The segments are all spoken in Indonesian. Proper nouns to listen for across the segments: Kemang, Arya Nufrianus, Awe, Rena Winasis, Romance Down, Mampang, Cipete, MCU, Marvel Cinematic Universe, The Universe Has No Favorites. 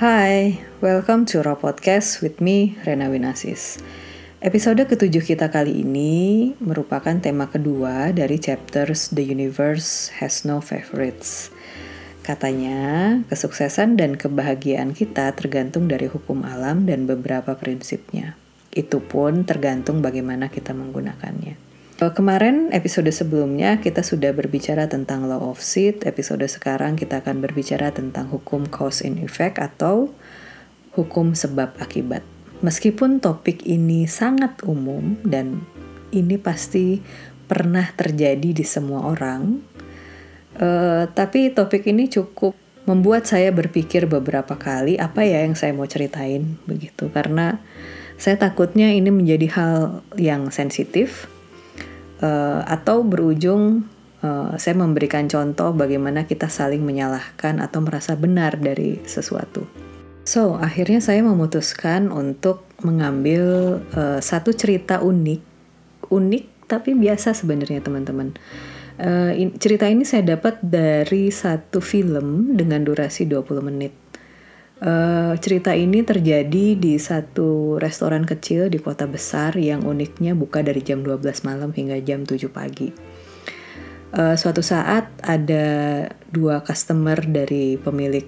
Hi, welcome to Raw Podcast with me, Rena Winasis. Episode ke-7 kita kali ini merupakan tema kedua dari chapters The Universe Has No Favorites. Katanya, kesuksesan dan kebahagiaan kita tergantung dari hukum alam dan beberapa prinsipnya. Itu pun tergantung bagaimana kita menggunakannya. Kemarin episode sebelumnya kita sudah berbicara tentang law of seed. Episode sekarang kita akan berbicara tentang hukum cause and effect atau hukum sebab akibat. Meskipun topik ini sangat umum dan ini pasti pernah terjadi di semua orang, tapi topik ini cukup membuat saya berpikir beberapa kali apa ya yang saya mau ceritain begitu, karena saya takutnya ini menjadi hal yang sensitif atau berujung saya memberikan contoh bagaimana kita saling menyalahkan atau merasa benar dari sesuatu. So, akhirnya saya memutuskan untuk mengambil satu cerita unik tapi biasa sebenarnya teman-teman. Cerita ini saya dapat dari satu film dengan durasi 20 menit. Cerita ini terjadi di satu restoran kecil di kota besar yang uniknya buka dari jam 12 malam hingga jam 7 pagi. Suatu saat ada dua customer dari pemilik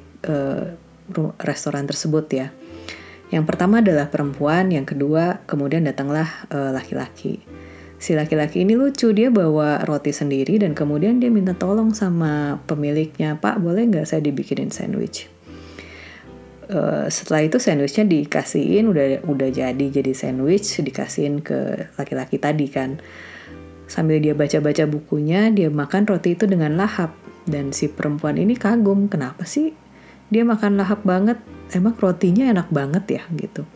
restoran tersebut ya. Yang pertama adalah perempuan, yang kedua kemudian datanglah laki-laki. Si laki-laki ini lucu, dia bawa roti sendiri dan kemudian dia minta tolong sama pemiliknya, "Pak, boleh nggak saya dibikinin sandwich?" Setelah itu sandwichnya dikasihin, udah jadi sandwich dikasihin ke laki-laki tadi kan. Sambil dia baca-baca bukunya, dia makan roti itu dengan lahap dan si perempuan ini kagum, "Kenapa sih dia makan lahap banget? Emang rotinya enak banget ya?" gitu.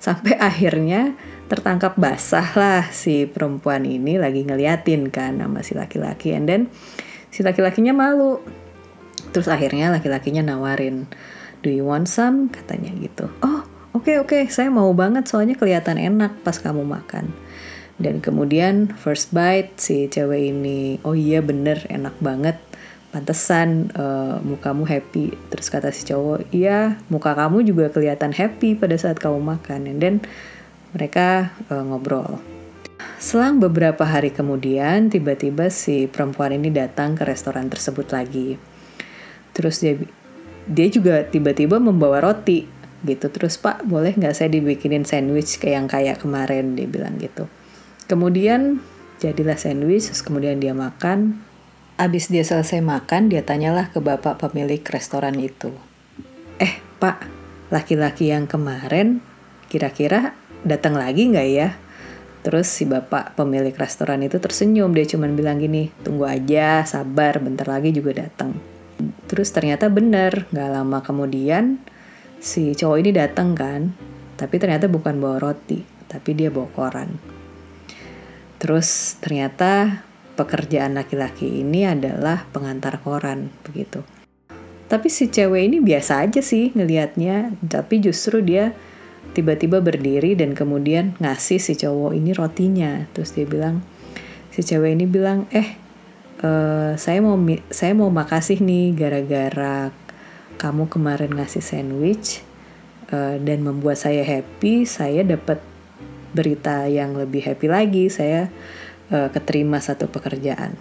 Sampai akhirnya tertangkap basah lah si perempuan ini lagi ngeliatin kan sama si laki-laki. And then si laki-lakinya malu. Terus akhirnya laki-lakinya nawarin, "Do you want some?" katanya gitu. "Oh, oke, saya mau banget soalnya kelihatan enak pas kamu makan." Dan kemudian first bite si cewek ini, "Oh iya bener enak banget. Pantesan mukamu happy." Terus kata si cowok, "Iya, muka kamu juga kelihatan happy pada saat kamu makan." And then mereka ngobrol. Selang beberapa hari kemudian, tiba-tiba si perempuan ini datang ke restoran tersebut lagi. Terus dia juga tiba-tiba membawa roti gitu. Terus, "Pak, boleh nggak saya dibikinin sandwich kayak yang kayak kemarin?" dia bilang gitu. Kemudian jadilah sandwich, terus kemudian dia makan. Abis dia selesai makan, dia tanyalah ke bapak pemilik restoran itu. "Pak, laki-laki yang kemarin kira-kira datang lagi nggak ya?" Terus si bapak pemilik restoran itu tersenyum, dia cuma bilang gini, "Tunggu aja, sabar, bentar lagi juga datang." Terus ternyata benar, nggak lama kemudian si cowok ini datang kan, tapi ternyata bukan bawa roti, tapi dia bawa koran. Terus ternyata pekerjaan laki-laki ini adalah pengantar koran begitu. Tapi si cewek ini biasa aja sih ngelihatnya, tapi justru dia tiba-tiba berdiri dan kemudian ngasih si cowok ini rotinya. Terus dia bilang, si cewek ini bilang, saya mau makasih nih gara-gara kamu kemarin ngasih sandwich dan membuat saya happy. Saya dapat berita yang lebih happy lagi. Saya keterima satu pekerjaan."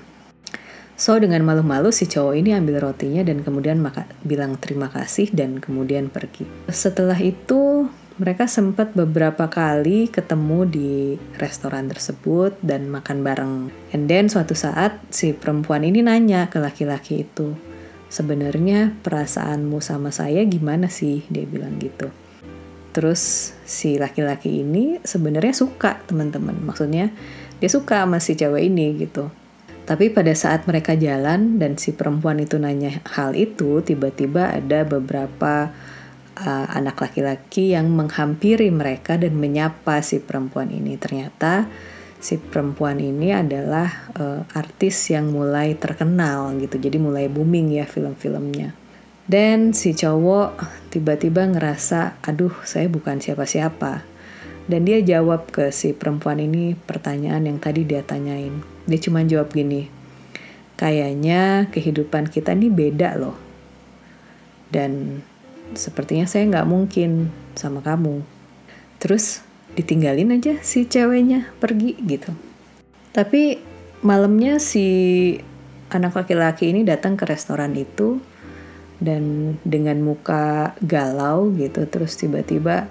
So dengan malu-malu si cowok ini ambil rotinya dan kemudian bilang terima kasih dan kemudian pergi. Setelah itu mereka sempat beberapa kali ketemu di restoran tersebut dan makan bareng. And then suatu saat si perempuan ini nanya ke laki-laki itu, "Sebenarnya perasaanmu sama saya gimana sih?" dia bilang gitu. Terus si laki-laki ini sebenarnya suka teman-teman, maksudnya dia suka sama si cewek ini gitu. Tapi pada saat mereka jalan dan si perempuan itu nanya hal itu, tiba-tiba ada beberapa anak laki-laki yang menghampiri mereka dan menyapa si perempuan ini. Ternyata si perempuan ini adalah artis yang mulai terkenal gitu. Jadi mulai booming ya film-filmnya. Dan si cowok tiba-tiba ngerasa, "Aduh, saya bukan siapa-siapa." Dan dia jawab ke si perempuan ini pertanyaan yang tadi dia tanyain. Dia cuma jawab gini, "Kayaknya kehidupan kita ini beda loh." Dan sepertinya saya nggak mungkin sama kamu. Terus ditinggalin aja si ceweknya pergi gitu. Tapi malamnya si anak laki-laki ini datang ke restoran itu dan dengan muka galau gitu. Terus tiba-tiba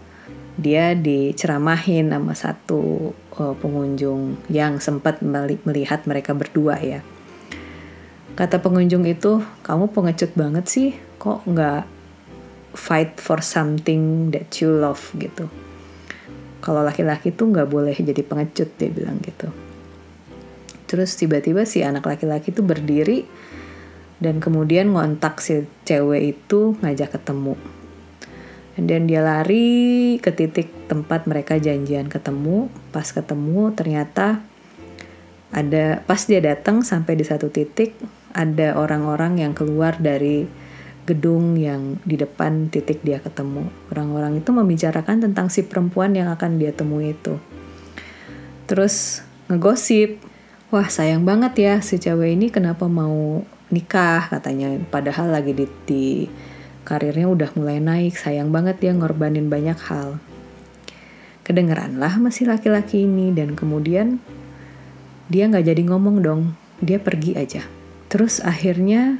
dia diceramahin sama satu pengunjung yang sempat melihat mereka berdua ya. Kata pengunjung itu, kamu pengecut banget sih, kok nggak fight for something that you love gitu. Kalau laki-laki tuh nggak boleh jadi pengecut, dia bilang gitu. Terus tiba-tiba si anak laki-laki tuh berdiri dan kemudian ngontak si cewek itu ngajak ketemu. Dan dia lari ke titik tempat mereka janjian ketemu. Pas ketemu ternyata ada, pas dia datang sampai di satu titik, ada orang-orang yang keluar dari gedung yang di depan titik dia ketemu. Orang-orang itu membicarakan tentang si perempuan yang akan dia temui itu. Terus ngegosip, wah sayang banget ya si cewek ini kenapa mau nikah katanya. Padahal lagi di karirnya udah mulai naik, sayang banget dia ngorbanin banyak hal. Kedengeranlah masih laki-laki ini dan kemudian dia gak jadi ngomong dong, dia pergi aja. Terus akhirnya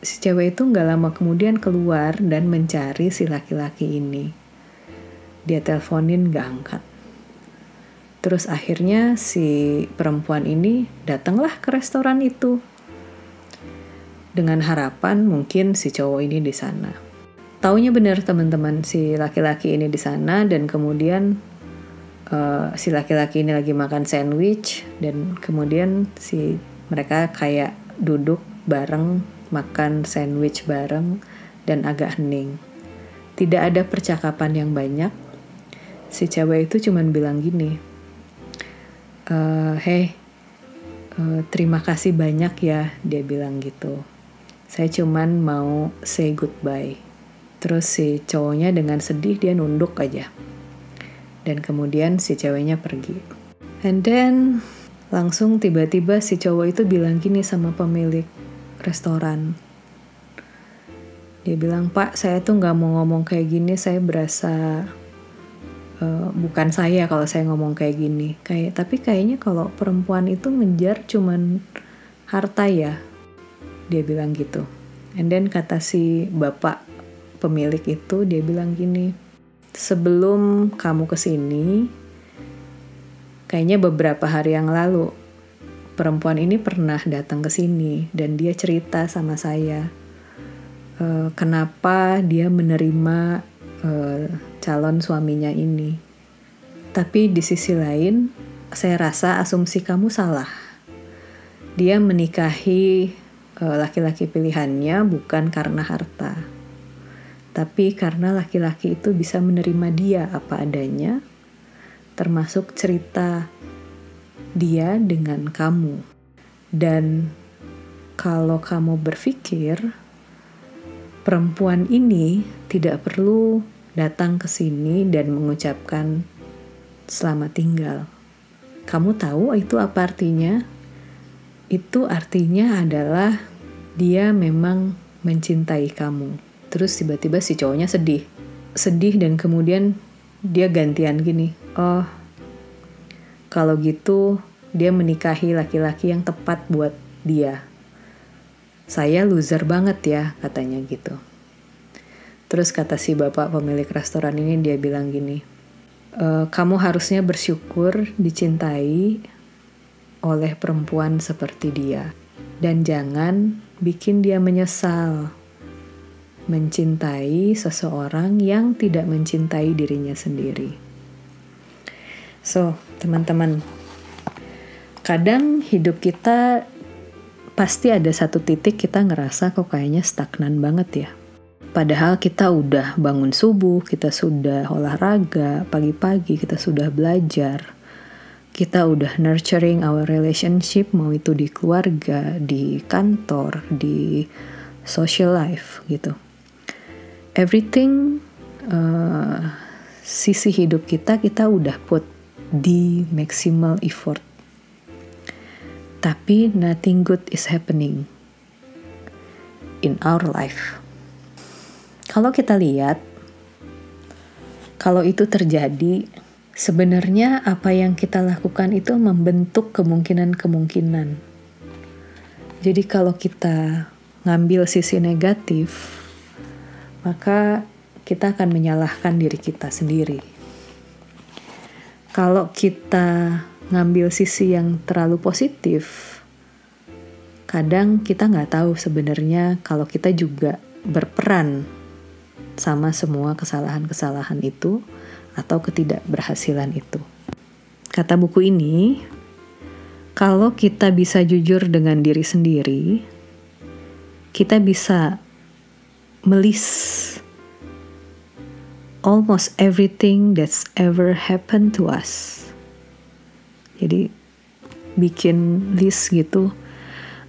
si cewek itu gak lama kemudian keluar dan mencari si laki-laki ini. Dia teleponin gak angkat. Terus akhirnya si perempuan ini datanglah ke restoran itu dengan harapan mungkin si cowok ini di sana. Taunya benar teman-teman, si laki-laki ini di sana dan kemudian si laki-laki ini lagi makan sandwich dan kemudian mereka kayak duduk bareng makan sandwich bareng dan agak hening. Tidak ada percakapan yang banyak. Si cewek itu cuman bilang gini, hey, terima kasih banyak ya, dia bilang gitu. Saya cuman mau say goodbye. Terus si cowoknya dengan sedih dia nunduk aja. Dan kemudian si ceweknya pergi. And then langsung tiba-tiba si cowok itu bilang gini sama pemilik restoran. Dia bilang, Pak, saya tuh gak mau ngomong kayak gini, saya berasa bukan saya kalau saya ngomong kayak gini. Tapi kayaknya kalau perempuan itu ngejar cuman harta ya. Dia bilang gitu. And then kata si bapak pemilik itu, dia bilang gini, sebelum kamu kesini, kayaknya beberapa hari yang lalu, perempuan ini pernah datang kesini dan dia cerita sama saya kenapa dia menerima calon suaminya ini. Tapi di sisi lain, saya rasa asumsi kamu salah. Dia menikahi laki-laki pilihannya bukan karena harta, tapi karena laki-laki itu bisa menerima dia apa adanya, termasuk cerita dia dengan kamu. Dan kalau kamu berpikir, perempuan ini tidak perlu datang ke sini dan mengucapkan selamat tinggal. Kamu tahu itu apa artinya? Itu artinya adalah dia memang mencintai kamu. Terus tiba-tiba si cowoknya sedih dan kemudian dia gantian gini, oh kalau gitu dia menikahi laki-laki yang tepat buat dia, saya loser banget ya katanya gitu. Terus kata si bapak pemilik restoran ini, dia bilang gini, kamu harusnya bersyukur dicintai oleh perempuan seperti dia dan jangan bikin dia menyesal mencintai seseorang yang tidak mencintai dirinya sendiri. So, teman-teman, kadang hidup kita pasti ada satu titik kita ngerasa kok kayaknya stagnan banget ya. Padahal kita udah bangun subuh, kita sudah olahraga, pagi-pagi kita sudah belajar, kita udah nurturing our relationship, mau itu di keluarga, di kantor, di social life gitu. Everything, sisi hidup kita udah put the maximal effort. Tapi nothing good is happening in our life. Kalau kita lihat, kalau itu terjadi, sebenarnya apa yang kita lakukan itu membentuk kemungkinan-kemungkinan. Jadi kalau kita ngambil sisi negatif, maka kita akan menyalahkan diri kita sendiri. Kalau kita ngambil sisi yang terlalu positif, kadang kita nggak tahu sebenarnya kalau kita juga berperan sama semua kesalahan-kesalahan itu atau ketidakberhasilan itu. Kata buku ini, kalau kita bisa jujur dengan diri sendiri, kita bisa melis almost everything that's ever happened to us. Jadi bikin list gitu,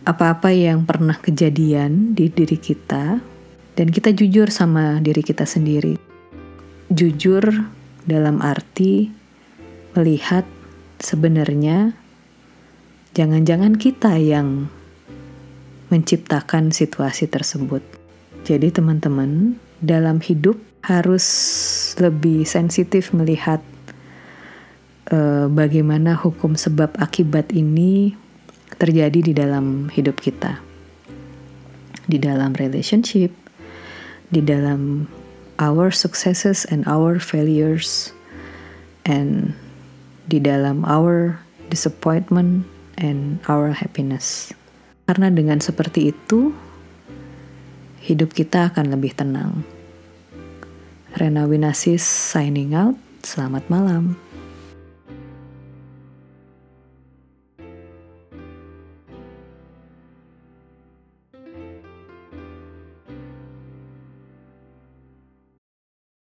apa-apa yang pernah kejadian di diri kita, dan kita jujur sama diri kita sendiri. Jujur dalam arti melihat sebenarnya jangan-jangan kita yang menciptakan situasi tersebut. Jadi teman-teman, dalam hidup harus lebih sensitif melihat bagaimana hukum sebab akibat ini terjadi di dalam hidup kita. Di dalam relationship, di dalam our successes and our failures, and di dalam our disappointment and our happiness. Karena dengan seperti itu, hidup kita akan lebih tenang. Rena Winasis signing out. Selamat malam.